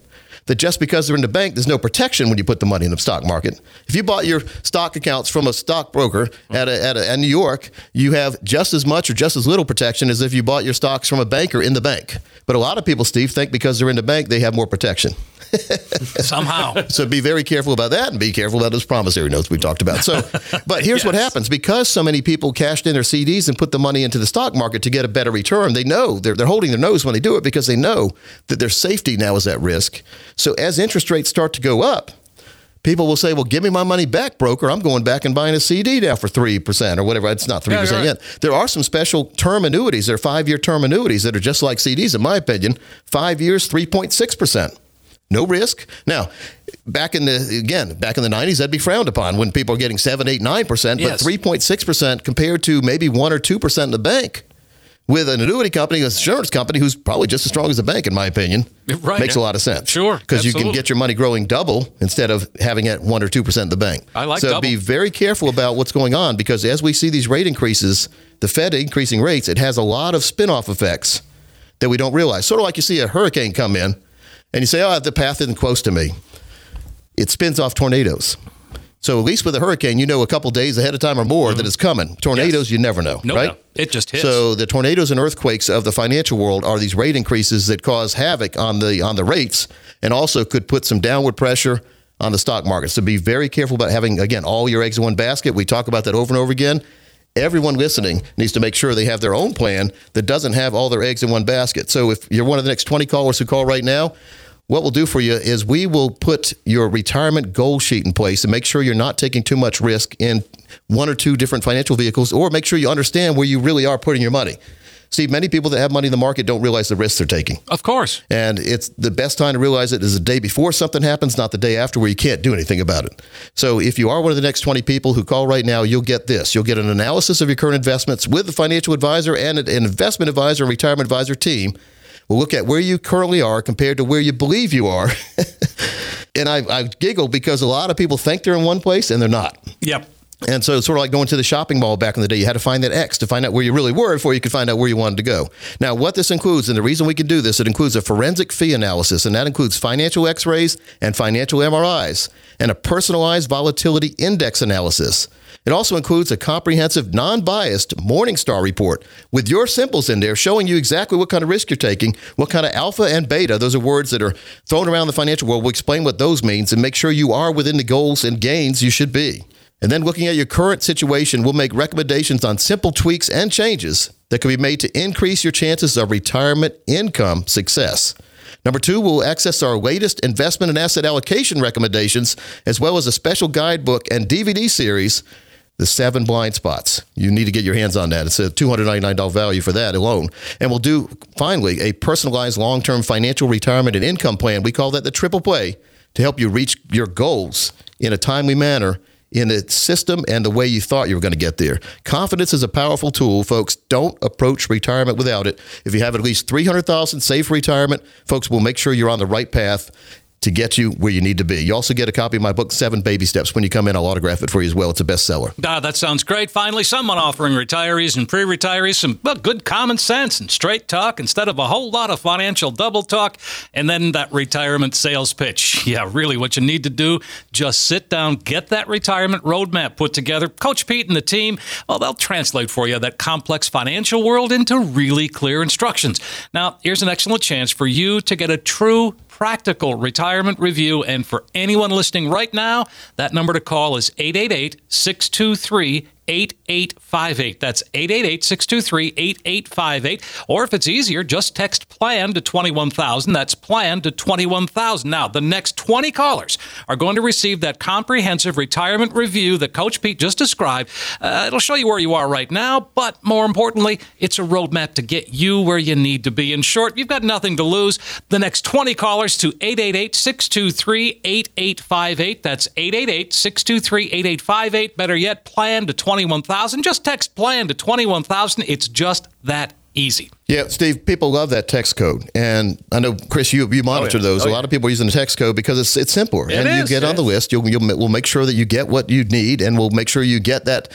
that just because they're in the bank, there's no protection when you put the money in the stock market. If you bought your stock accounts from a stockbroker at New York, you have just as much or just as little protection as if you bought your stocks from a banker in the bank. But a lot of people, Steve, think because they're in the bank, they have more protection. Somehow. So be very careful about that and be careful about those promissory notes we talked about. So, but here's what happens. Because so many people cashed in their CDs and put the money into the stock market to get a better return, they know they're holding their nose when they do it because they know that their safety now is at risk. So as interest rates start to go up, people will say, well, give me my money back, broker. I'm going back and buying a CD now for 3% or whatever. It's not 3% yet. There are some special term annuities. There are 5-year term annuities that are just like CDs, in my opinion. 5 years, 3.6%. No risk. Now, back in the 90s, that'd be frowned upon when people are getting 7, 8, 9%, but 3.6% compared to maybe 1 or 2% in the bank with an annuity company, an insurance company who's probably just as strong as a bank, in my opinion, makes a lot of sense. Sure. Because you can get your money growing double instead of having it 1 or 2% in the bank. I like double. So be very careful about what's going on because as we see these rate increases, the Fed increasing rates, it has a lot of spin-off effects that we don't realize. Sort of like you see a hurricane come in. And you say, oh, the path isn't close to me. It spins off tornadoes. So at least with a hurricane, you know a couple days ahead of time or more that it's coming. Tornadoes, you never know, right? No. It just hits. So the tornadoes and earthquakes of the financial world are these rate increases that cause havoc on the rates and also could put some downward pressure on the stock market. So be very careful about having, again, all your eggs in one basket. We talk about that over and over again. Everyone listening needs to make sure they have their own plan that doesn't have all their eggs in one basket. So if you're one of the next 20 callers who call right now, what we'll do for you is we will put your retirement goal sheet in place and make sure you're not taking too much risk in 1 or 2 different financial vehicles, or make sure you understand where you really are putting your money. Steve, many people that have money in the market don't realize the risks they're taking. Of course. And it's the best time to realize it is the day before something happens, not the day after where you can't do anything about it. So if you are one of the next 20 people who call right now, you'll get this. You'll get an analysis of your current investments with a financial advisor and an investment advisor and retirement advisor team. We'll look at where you currently are compared to where you believe you are. And I giggle because a lot of people think they're in one place and they're not. Yep. And so it's sort of like going to the shopping mall back in the day. You had to find that X to find out where you really were before you could find out where you wanted to go. Now, what this includes, and the reason we can do this, it includes a forensic fee analysis, and that includes financial X-rays and financial MRIs and a personalized volatility index analysis. It also includes a comprehensive, non-biased Morningstar report with your symbols in there showing you exactly what kind of risk you're taking, what kind of alpha and beta. Those are words that are thrown around the financial world. We'll explain what those means and make sure you are within the goals and gains you should be. And then looking at your current situation, we'll make recommendations on simple tweaks and changes that can be made to increase your chances of retirement income success. Number two, we'll access our latest investment and asset allocation recommendations, as well as a special guidebook and DVD series, The 7 Blind Spots. You need to get your hands on that. It's a $299 value for that alone. And we'll do, finally, a personalized long-term financial retirement and income plan. We call that the triple play to help you reach your goals in a timely manner in the system and the way you thought you were going to get there. Confidence is a powerful tool, folks. Don't approach retirement without it. If you have at least $300,000 saved for retirement, folks, we'll make sure you're on the right path to get you where you need to be. You also get a copy of my book, 7 Baby Steps. When you come in, I'll autograph it for you as well. It's a bestseller. Ah, that sounds great. Finally, someone offering retirees and pre-retirees some good common sense and straight talk instead of a whole lot of financial double talk. And then that retirement sales pitch. Yeah, really what you need to do, just sit down, get that retirement roadmap put together. Coach Pete and the team, well, they'll translate for you that complex financial world into really clear instructions. Now, here's an excellent chance for you to get a true practical retirement review. And for anyone listening right now, that number to call is 888-623-8858. That's 888-623-8858. Or if it's easier, just text PLAN to 21,000. That's PLAN to 21,000. Now, the next 20 callers are going to receive that comprehensive retirement review that Coach Pete just described. It'll show you where you are right now, but more importantly, it's a roadmap to get you where you need to be. In short, you've got nothing to lose. The next 20 callers to 888-623-8858. That's 888-623-8858. Better yet, PLAN to 21,000. Just text PLAN to 21,000. It's just that easy. Yeah, Steve, people love that text code. And I know, Chris, you monitor those. A lot of people are using the text code because it's simpler. You get on the list. We'll make sure that you get what you need, and we'll make sure you get that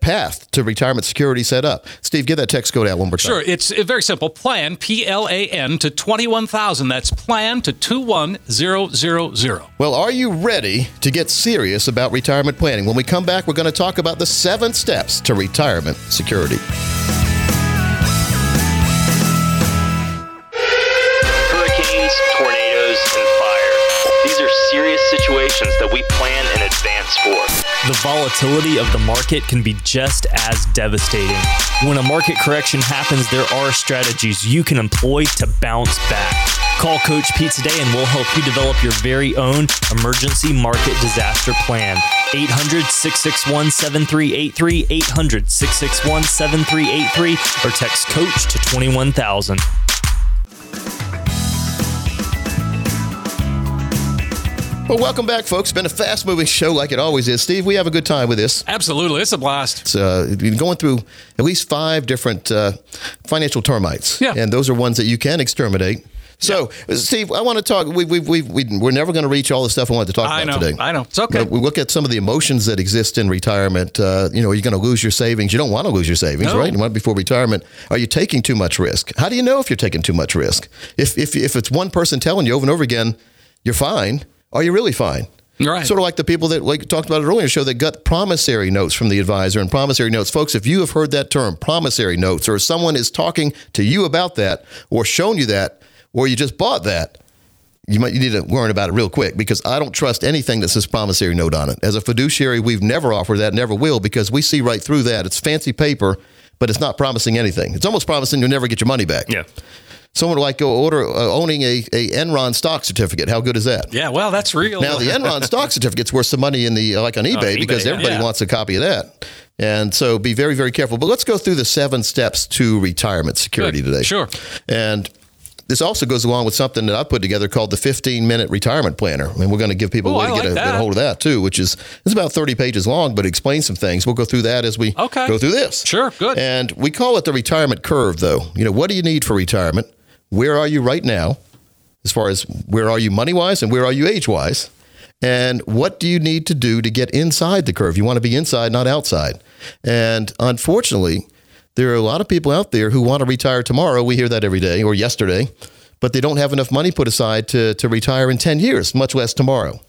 path to retirement security set up. Steve, get that text code out one more time. Sure. It's very simple. PLAN, PLAN, to 21,000. That's PLAN to 21,000. Well, are you ready to get serious about retirement planning? When we come back, we're going to talk about the 7 steps to retirement security. Situations that we plan in advance for. The volatility of the market can be just as devastating. When a market correction happens, there are strategies you can employ to bounce back. Call Coach Pete today and we'll help you develop your very own emergency market disaster plan. 800-661-7383, 800-661-7383, or text COACH to 21,000. Well, welcome back, folks. It's been a fast-moving show like it always is. Steve, we have a good time with this. Absolutely. It's a blast. It's been going through at least 5 different financial termites. Yeah. And those are ones that you can exterminate. So, yeah. Steve, I want to talk. We're never going to reach all the stuff I wanted to talk about today. I know. It's okay. We look at some of the emotions that exist in retirement. You're going to lose your savings. You don't want to lose your savings, right? You want before retirement. Are you taking too much risk? How do you know if you're taking too much risk? If it's one person telling you over and over again, you're fine. Are you really fine? Right. Sort of like the people that talked about it earlier in the show that got promissory notes from the advisor and promissory notes. Folks, if you have heard that term, promissory notes, or someone is talking to you about that or shown you that, or you just bought that, you need to learn about it real quick, because I don't trust anything that says promissory note on it. As a fiduciary, we've never offered that, never will, because we see right through that. It's fancy paper, but it's not promising anything. It's almost promising you'll never get your money back. Yeah. someone like go order owning a Enron stock certificate. How good is that? Yeah, well, that's real. Now the Enron stock certificate's worth some money in the like on eBay because everybody wants a copy of that. And so be very, very careful. But let's go through the 7 steps to retirement security today. Sure. And this also goes along with something that I put together called the 15-minute retirement planner. And we're going to give people a way to get a hold of that too, which is it's about 30 pages long, but it explains some things. We'll go through that as we go through this. Sure, good. And we call it the retirement curve, though. You know, what do you need for retirement? Where are you right now, as far as where are you money-wise and where are you age-wise? And what do you need to do to get inside the curve? You want to be inside, not outside. And unfortunately, there are a lot of people out there who want to retire tomorrow. We hear that every day or yesterday, but they don't have enough money put aside to retire in 10 years, much less tomorrow.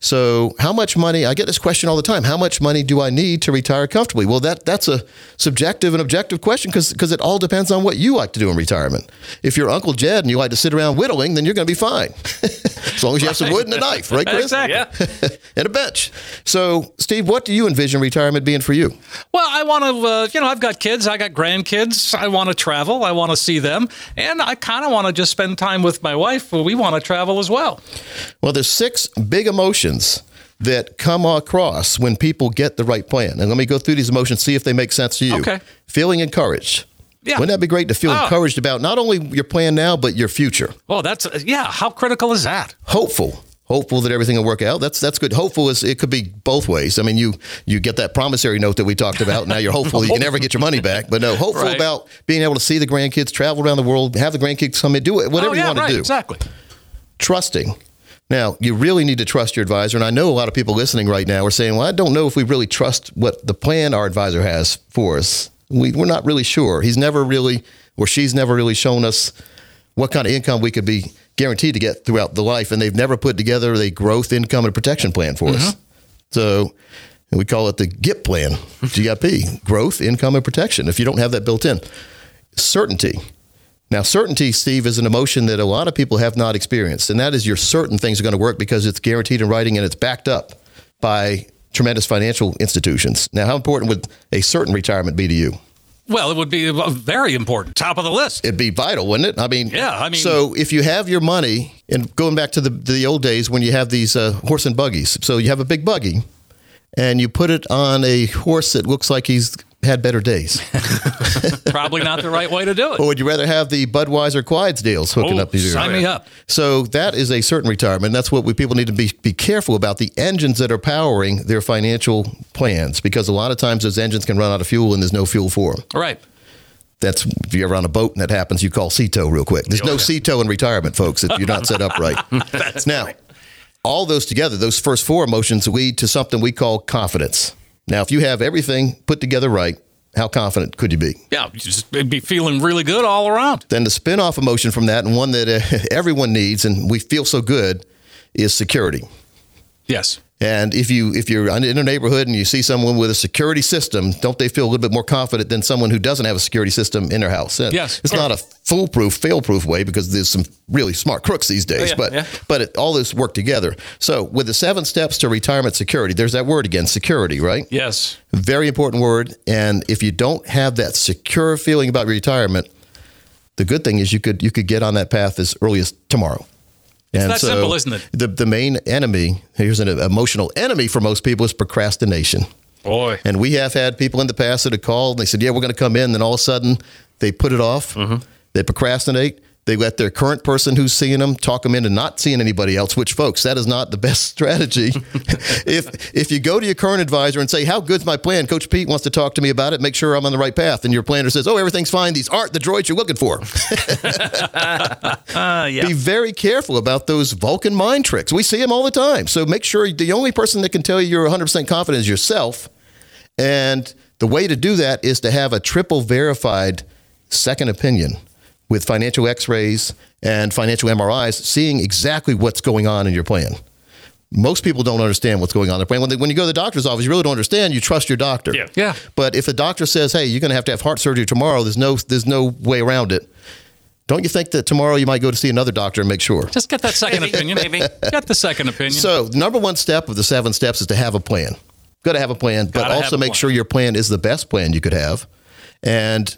So how much money, I get this question all the time, how much money do I need to retire comfortably? Well, that's a subjective and objective question because it all depends on what you like to do in retirement. If you're Uncle Jed and you like to sit around whittling, then you're going to be fine. As long as you have some wood and a knife, right, Chris? Exactly. Yeah. And a bench. So, Steve, what do you envision retirement being for you? Well, I want to, I've got kids, I got grandkids, I want to travel, I want to see them, and I kind of want to just spend time with my wife. We want to travel as well. Well, there's 6 big emotions that come across when people get the right plan. And let me go through these emotions, see if they make sense to you. Okay. Feeling encouraged. Yeah. Wouldn't that be great to feel encouraged about not only your plan now, but your future? Well, how critical is that? Hopeful. Hopeful that everything will work out. That's good. Hopeful is it could be both ways. I mean, you get that promissory note that we talked about. And now you're hopeful you can never get your money back. But no, hopeful about being able to see the grandkids, travel around the world, have the grandkids come in, do whatever you want to do. Exactly. Trusting. Now, you really need to trust your advisor. And I know a lot of people listening right now are saying, well, I don't know if we really trust what the plan our advisor has for us. We're not really sure. He's never really, or she's never really shown us what kind of income we could be guaranteed to get throughout the life. And they've never put together a growth, income, and protection plan for us. So we call it the GIP plan, GIP, growth, income, and protection, if you don't have that built in. Certainty. Now, certainty, Steve, is an emotion that a lot of people have not experienced, and that is you're certain things are going to work because it's guaranteed in writing and it's backed up by tremendous financial institutions. Now, how important would a certain retirement be to you? Well, it would be very important, top of the list. It'd be vital, wouldn't it? So if you have your money, and going back to the old days when you have these horse and buggies, so you have a big buggy, and you put it on a horse that looks like he's had better days. Probably not the right way to do it. Or would you rather have the Budweiser Quids deals hooking up? Sign me up. So that is a certain retirement. That's what people need to be careful about, the engines that are powering their financial plans, because a lot of times those engines can run out of fuel and there's no fuel for them. Right. That's if you're ever on a boat and that happens, you call CTO real quick. There's no CTO in retirement, folks, if you're not set up right. Now, all those together, those first 4 emotions lead to something we call confidence. Now, if you have everything put together right, how confident could you be? Yeah, it'd be feeling really good all around. Then the spin-off emotion from that, and one that everyone needs, and we feel so good, is security. Yes. And if you're in a neighborhood and you see someone with a security system, don't they feel a little bit more confident than someone who doesn't have a security system in their house? And yes. It's not a foolproof, fail-proof way because there's some really smart crooks these days, but all this work together. So with the 7 steps to retirement security, there's that word again, security, right? Yes. Very important word. And if you don't have that secure feeling about retirement, the good thing is you could get on that path as early as tomorrow. It's that simple, isn't it? The main enemy, here's an emotional enemy for most people, is procrastination. Boy. And we have had people in the past that have called and they said, yeah, we're going to come in. Then all of a sudden they put it off. Mm-hmm. They procrastinate. They let their current person who's seeing them talk them into not seeing anybody else, which, folks, that is not the best strategy. If you go to your current advisor and say, how good's my plan? Coach Pete wants to talk to me about it. Make sure I'm on the right path. And your planner says, oh, everything's fine. These aren't the droids you're looking for. Be very careful about those Vulcan mind tricks. We see them all the time. So make sure the only person that can tell you you're 100% confident is yourself. And the way to do that is to have a triple verified second opinion with financial x-rays and financial MRIs, seeing exactly what's going on in your plan. Most people don't understand what's going on in their plan. When you go to the doctor's office, you really don't understand. You trust your doctor. Yeah. But if the doctor says, hey, you're going to have heart surgery tomorrow, there's no way around it. Don't you think that tomorrow you might go to see another doctor and make sure? Just get that second opinion, maybe. Get the second opinion. So number 1 step of the 7 steps is to have a plan. Got to have a plan, but also make sure your plan is the best plan you could have. And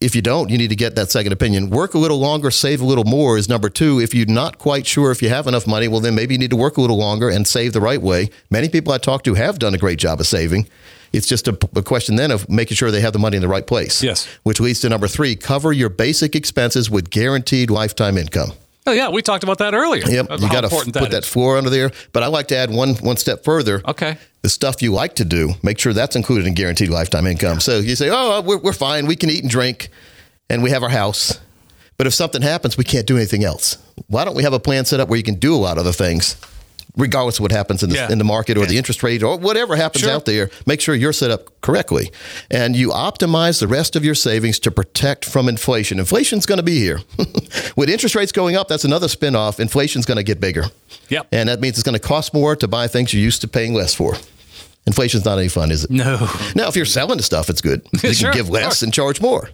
If you don't, you need to get that second opinion. Work a little longer, save a little more is number two. If you're not quite sure if you have enough money, well, then maybe you need to work a little longer and save the right way. Many people I talk to have done a great job of saving. It's just a question then of making sure they have the money in the right place. Yes. Which leads to number three, cover your basic expenses with guaranteed lifetime income. Oh, yeah. We talked about that earlier. Yep. You got to put that floor under there. But I like to add one step further. Okay. The stuff you like to do, make sure that's included in guaranteed lifetime income. Yeah. So you say, oh, we're fine. We can eat and drink and we have our house. But if something happens, we can't do anything else. Why don't we have a plan set up where you can do a lot of other things? Regardless of what happens in the market or the interest rate or whatever happens out there, make sure you're set up correctly. And you optimize the rest of your savings to protect from inflation. Inflation's going to be here. With interest rates going up, that's another spinoff. Inflation's going to get bigger. Yep. And that means it's going to cost more to buy things you're used to paying less for. Inflation's not any fun, is it? No. Now, if you're selling the stuff, it's good. You can give less and charge more.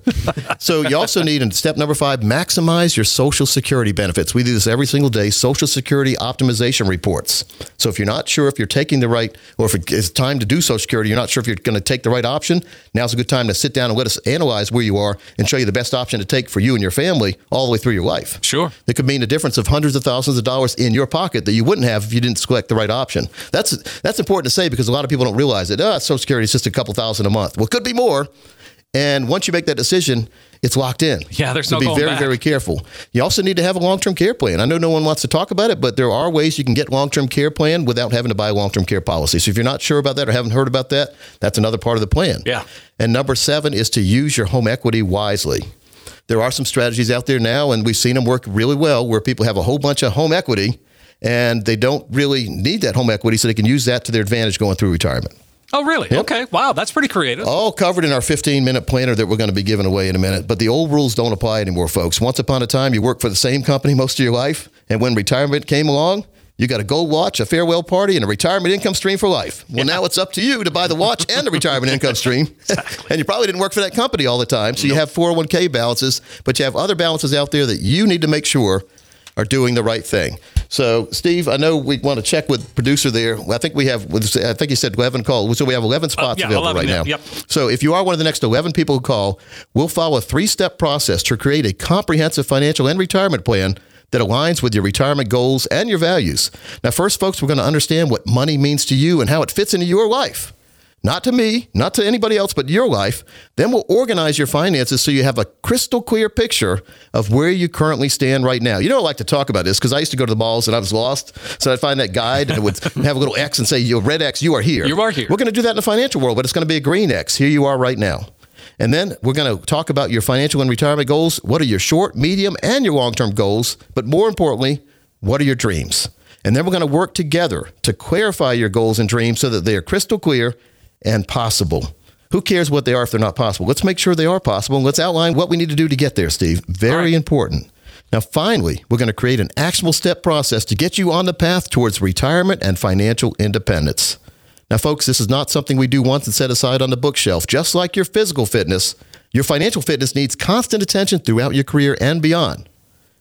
So you also need, in step number five, maximize your Social Security benefits. We do this every single day, Social Security optimization reports. So if you're not sure if you're taking the right, or if it's time to do Social Security, you're not sure if you're going to take the right option, now's a good time to sit down and let us analyze where you are and show you the best option to take for you and your family all the way through your life. Sure. It could mean a difference of hundreds of thousands of dollars in your pocket that you wouldn't have if you didn't select the right option. That's important to say because a lot of people don't realize it. Social Security is just a couple thousand a month. Well, it could be more. And once you make that decision, it's locked in. Yeah, there's no going back. Be very, very careful. You also need to have a long-term care plan. I know no one wants to talk about it, but there are ways you can get long-term care plan without having to buy a long-term care policy. So if you're not sure about that or haven't heard about that, that's another part of the plan. Yeah. And number seven is to use your home equity wisely. There are some strategies out there now, and we've seen them work really well, where people have a whole bunch of home equity and they don't really need that home equity, so they can use that to their advantage going through retirement. Oh, really? Yep. Okay. Wow, that's pretty creative. All covered in our 15-minute planner that we're going to be giving away in a minute. But the old rules don't apply anymore, folks. Once upon a time, you worked for the same company most of your life, and when retirement came along, you got a gold watch, a farewell party, and a retirement income stream for life. Well, now it's up to you to buy the watch and the retirement income stream. Exactly. And you probably didn't work for that company all the time, so you have 401k balances, but you have other balances out there that you need to make sure are doing the right thing. So, Steve, I know we want to check with producer there. I think he said 11 calls. So we have 11 spots available 11 right now. Yep. So if you are one of the next 11 people who call, we'll follow a three-step process to create a comprehensive financial and retirement plan that aligns with your retirement goals and your values. Now, first, folks, we're going to understand what money means to you and how it fits into your life. Not to me, not to anybody else, but your life. Then we'll organize your finances so you have a crystal clear picture of where you currently stand right now. You know, I like to talk about this because I used to go to the malls and I was lost. So I'd find that guide and it would have a little X and say, "Your red X, you are here." You are here. We're going to do that in the financial world, but it's going to be a green X. Here you are right now. And then we're going to talk about your financial and retirement goals. What are your short, medium, and your long-term goals? But more importantly, what are your dreams? And then we're going to work together to clarify your goals and dreams so that they are crystal clear and possible. Who cares what they are if they're not possible? Let's make sure they are possible, and let's outline what we need to do to get there, Steve. Very important. Now, finally, we're going to create an actionable step process to get you on the path towards retirement and financial independence. Now, folks, this is not something we do once and set aside on the bookshelf. Just like your physical fitness, your financial fitness needs constant attention throughout your career and beyond.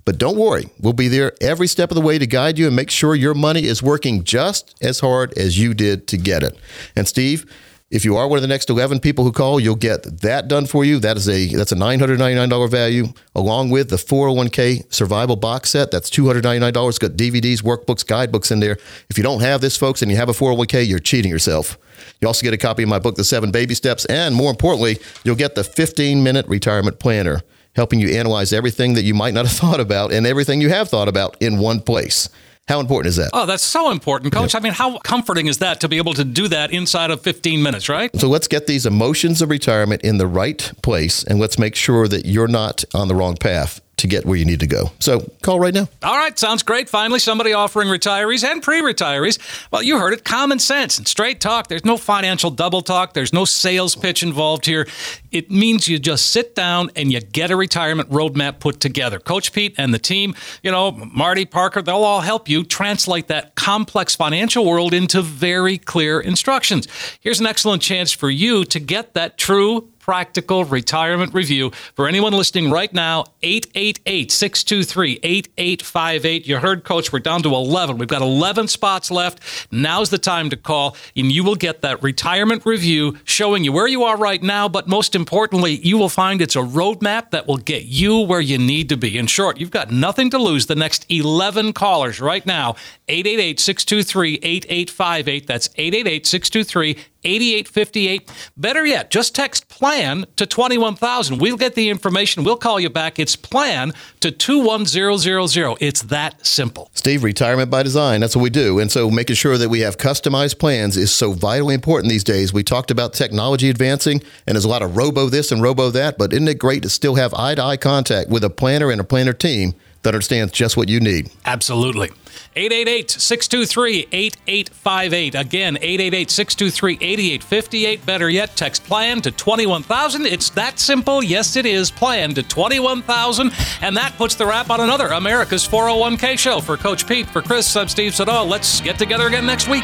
But don't worry, we'll be there every step of the way to guide you and make sure your money is working just as hard as you did to get it. And Steve, if you are one of the next 11 people who call, you'll get that done for you. That's a $999 value, along with the 401k survival box set. That's $299. It's got DVDs, workbooks, guidebooks in there. If you don't have this, folks, and you have a 401k, you're cheating yourself. You also get a copy of my book, The 7 Baby Steps. And more importantly, you'll get the 15-minute retirement planner, helping you analyze everything that you might not have thought about and everything you have thought about in one place. How important is that? Oh, that's so important, Coach. Yeah. I mean, how comforting is that to be able to do that inside of 15 minutes, right? So let's get these emotions of retirement in the right place, and let's make sure that you're not on the wrong path to get where you need to go. So call right now. All right. Sounds great. Finally, somebody offering retirees and pre-retirees. Well, you heard it. Common sense and straight talk. There's no financial double talk. There's no sales pitch involved here. It means you just sit down and you get a retirement roadmap put together. Coach Pete and the team, Marty, Parker, they'll all help you translate that complex financial world into very clear instructions. Here's an excellent chance for you to get that true practical retirement review. For anyone listening right now, 888-623-8858. You heard, Coach, we're down to 11. We've got 11 spots left. Now's the time to call, and you will get that retirement review showing you where you are right now, but most importantly, you will find it's a roadmap that will get you where you need to be. In short, you've got nothing to lose. The next 11 callers right now, 888-623-8858. That's 888-623-8858. Better yet, just text PLAN to 21,000. We'll get the information. We'll call you back. It's PLAN to 21000. It's that simple. Steve, retirement by design. That's what we do. And so making sure that we have customized plans is so vitally important these days. We talked about technology advancing, and there's a lot of robo this and robo that, but isn't it great to still have eye-to-eye contact with a planner and a planner team that understands just what you need? Absolutely. 888-623-8858. Again, 888-623-8858. Better yet, text PLAN to 21,000. It's that simple. Yes, it is. PLAN to 21,000. And that puts the wrap on another America's 401k show. For Coach Pete, for Chris, I'm Steve Siddall. Let's get together again next week.